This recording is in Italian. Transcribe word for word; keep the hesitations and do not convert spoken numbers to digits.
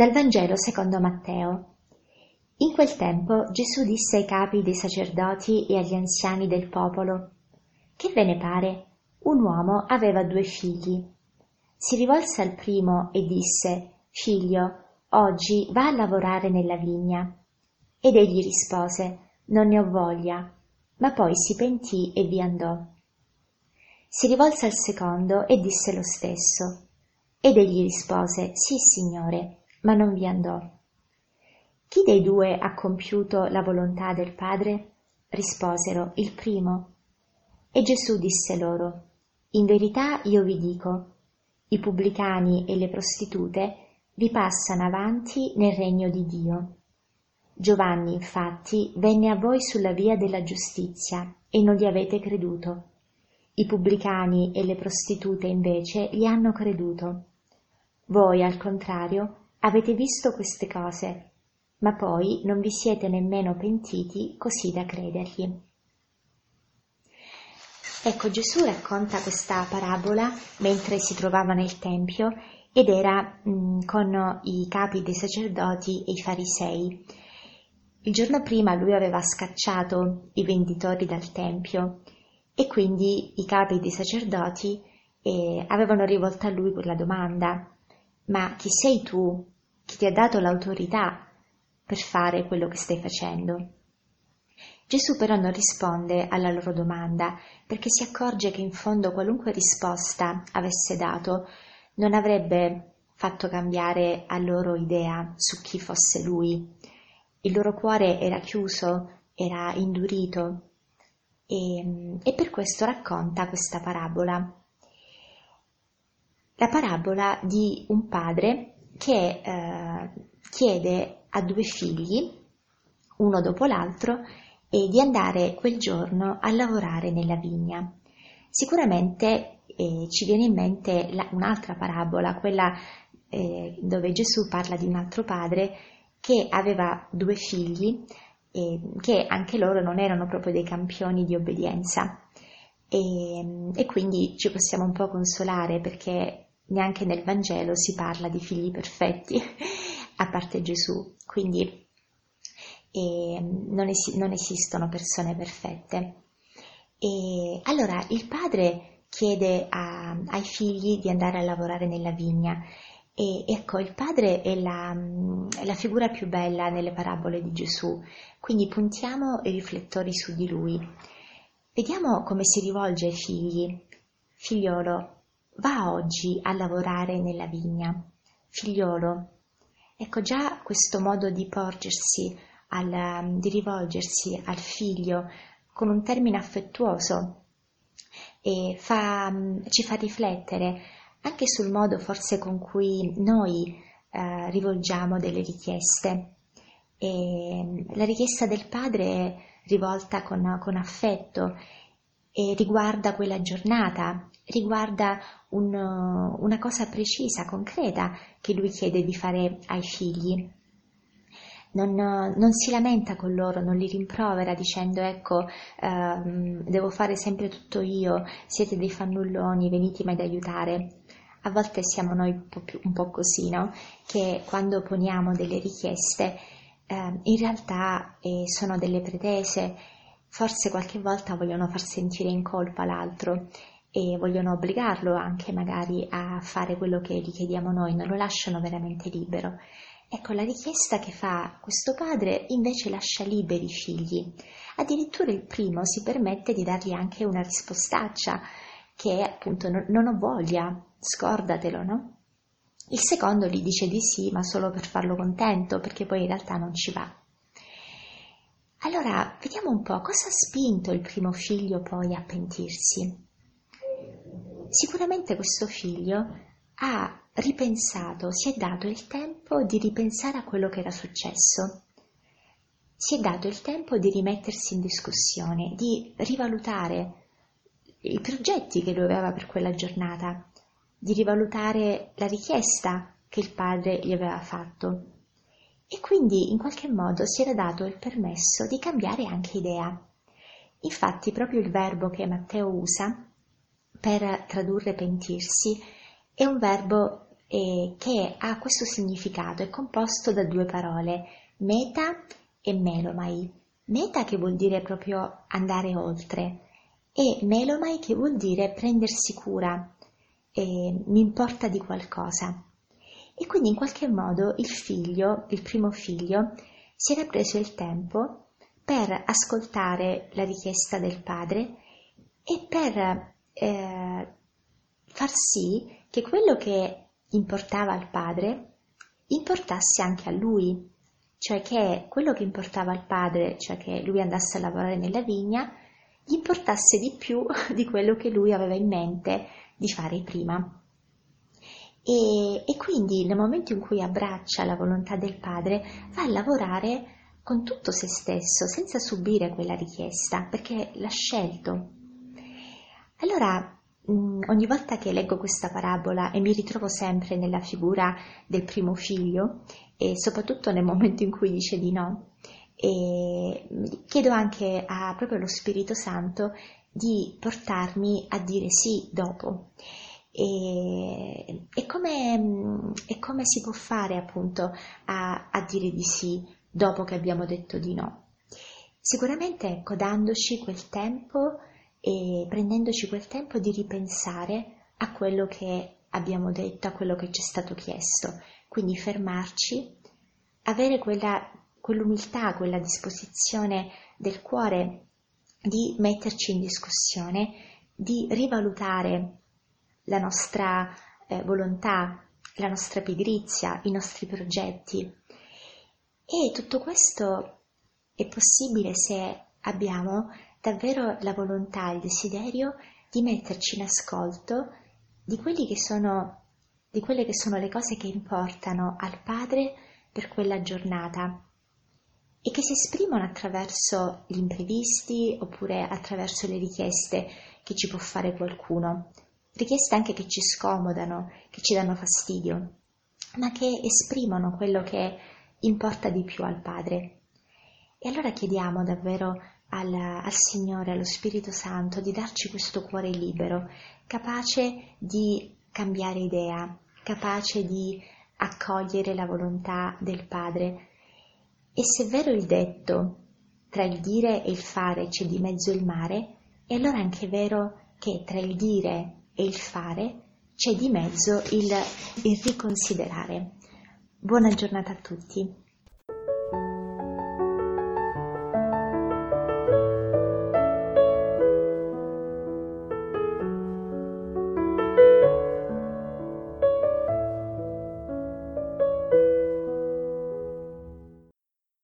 Dal Vangelo secondo Matteo. In quel tempo Gesù disse ai capi dei sacerdoti e agli anziani del popolo: «Che ve ne pare? Un uomo aveva due figli. Si rivolse al primo e disse: Figlio, oggi va a lavorare nella vigna. Ed egli rispose: Non ne ho voglia. Ma poi si pentì e vi andò. Si rivolse al secondo e disse lo stesso. Ed egli rispose: Sì, Signore, ma non vi andò. Chi dei due ha compiuto la volontà del Padre? Risposero: Il primo. E Gesù disse loro: In verità io vi dico, i pubblicani e le prostitute vi passano avanti nel regno di Dio. Giovanni, infatti, venne a voi sulla via della giustizia e non gli avete creduto. I pubblicani e le prostitute, invece, gli hanno creduto. Voi, al contrario, avete visto queste cose, ma poi non vi siete nemmeno pentiti così da credergli». Ecco, Gesù racconta questa parabola mentre si trovava nel Tempio ed era mh, con i capi dei sacerdoti e i farisei. Il giorno prima lui aveva scacciato i venditori dal Tempio e quindi i capi dei sacerdoti eh, avevano rivolto a lui quella domanda: «Ma chi sei tu? Chi ti ha dato l'autorità per fare quello che stai facendo?» Gesù però non risponde alla loro domanda, perché si accorge che in fondo qualunque risposta avesse dato non avrebbe fatto cambiare a loro idea su chi fosse lui. Il loro cuore era chiuso, era indurito e, e per questo racconta questa parabola. La parabola di un padre che eh, chiede a due figli, uno dopo l'altro, e di andare quel giorno a lavorare nella vigna. Sicuramente eh, ci viene in mente la, un'altra parabola, quella eh, dove Gesù parla di un altro padre che aveva due figli eh, che anche loro non erano proprio dei campioni di obbedienza e, e quindi ci possiamo un po' consolare, perché neanche nel Vangelo si parla di figli perfetti a parte Gesù, quindi e non, es- non esistono persone perfette. E allora il padre chiede a, ai figli di andare a lavorare nella vigna e ecco, il padre è la, è la figura più bella nelle parabole di Gesù, quindi puntiamo i riflettori su di lui. Vediamo come si rivolge ai figli: figliolo, va oggi a lavorare nella vigna. Figliolo, ecco già questo modo di porgersi Al, di rivolgersi al figlio con un termine affettuoso e fa, ci fa riflettere anche sul modo forse con cui noi eh, rivolgiamo delle richieste. E la richiesta del padre è rivolta con, con affetto e riguarda quella giornata, riguarda un, una cosa precisa, concreta che lui chiede di fare ai figli. Non, non si lamenta con loro, non li rimprovera dicendo: ecco, ehm, devo fare sempre tutto io, siete dei fannulloni, venitemi ad aiutare. A volte siamo noi un po', più, un po' così, no? Che quando poniamo delle richieste ehm, in realtà eh, sono delle pretese, forse qualche volta vogliono far sentire in colpa l'altro e vogliono obbligarlo anche magari a fare quello che gli chiediamo noi, non lo lasciano veramente libero. Ecco, la richiesta che fa questo padre invece lascia liberi i figli, addirittura il primo si permette di dargli anche una rispostaccia che appunto non, non ho voglia, scordatelo, no? Il secondo gli dice di sì, ma solo per farlo contento, perché poi in realtà non ci va. Allora, vediamo un po' cosa ha spinto il primo figlio poi a pentirsi. Sicuramente questo figlio ha ripensato, si è dato il tempo di ripensare a quello che era successo, si è dato il tempo di rimettersi in discussione, di rivalutare i progetti che lui aveva per quella giornata, di rivalutare la richiesta che il padre gli aveva fatto e quindi in qualche modo si era dato il permesso di cambiare anche idea. Infatti proprio il verbo che Matteo usa per tradurre pentirsi è un verbo eh, che ha questo significato, è composto da due parole, meta e melomai. Meta che vuol dire proprio andare oltre e melomai che vuol dire prendersi cura, eh, mi importa di qualcosa. E quindi in qualche modo il figlio, il primo figlio, si era preso il tempo per ascoltare la richiesta del padre e per eh, far sì che quello che importava al padre importasse anche a lui, cioè che quello che importava al padre, cioè che lui andasse a lavorare nella vigna, gli importasse di più di quello che lui aveva in mente di fare prima. E, e quindi nel momento in cui abbraccia la volontà del padre va a lavorare con tutto se stesso senza subire quella richiesta perché l'ha scelto. Allora mh, ogni volta che leggo questa parabola e mi ritrovo sempre nella figura del primo figlio e soprattutto nel momento in cui dice di no, e chiedo anche a proprio lo Spirito Santo di portarmi a dire sì dopo. E, e, come, e come si può fare appunto a, a dire di sì dopo che abbiamo detto di no? Sicuramente ecco, dandoci quel tempo e prendendoci quel tempo di ripensare a quello che abbiamo detto, a quello che ci è stato chiesto, quindi fermarci, avere quella, quell'umiltà, quella disposizione del cuore di metterci in discussione, di rivalutare la nostra eh, volontà, la nostra pigrizia, i nostri progetti. E tutto questo è possibile se abbiamo davvero la volontà, il desiderio di metterci in ascolto di quelli che sono, di quelle che sono le cose che importano al Padre per quella giornata e che si esprimono attraverso gli imprevisti oppure attraverso le richieste che ci può fare qualcuno. Richieste anche che ci scomodano, che ci danno fastidio, ma che esprimono quello che importa di più al Padre. E allora chiediamo davvero al, al Signore, allo Spirito Santo, di darci questo cuore libero, capace di cambiare idea, capace di accogliere la volontà del Padre. E se è vero il detto, tra il dire e il fare c'è di mezzo il mare, è allora anche vero che tra il dire e il fare c'è di mezzo il, il riconsiderare. Buona giornata a tutti.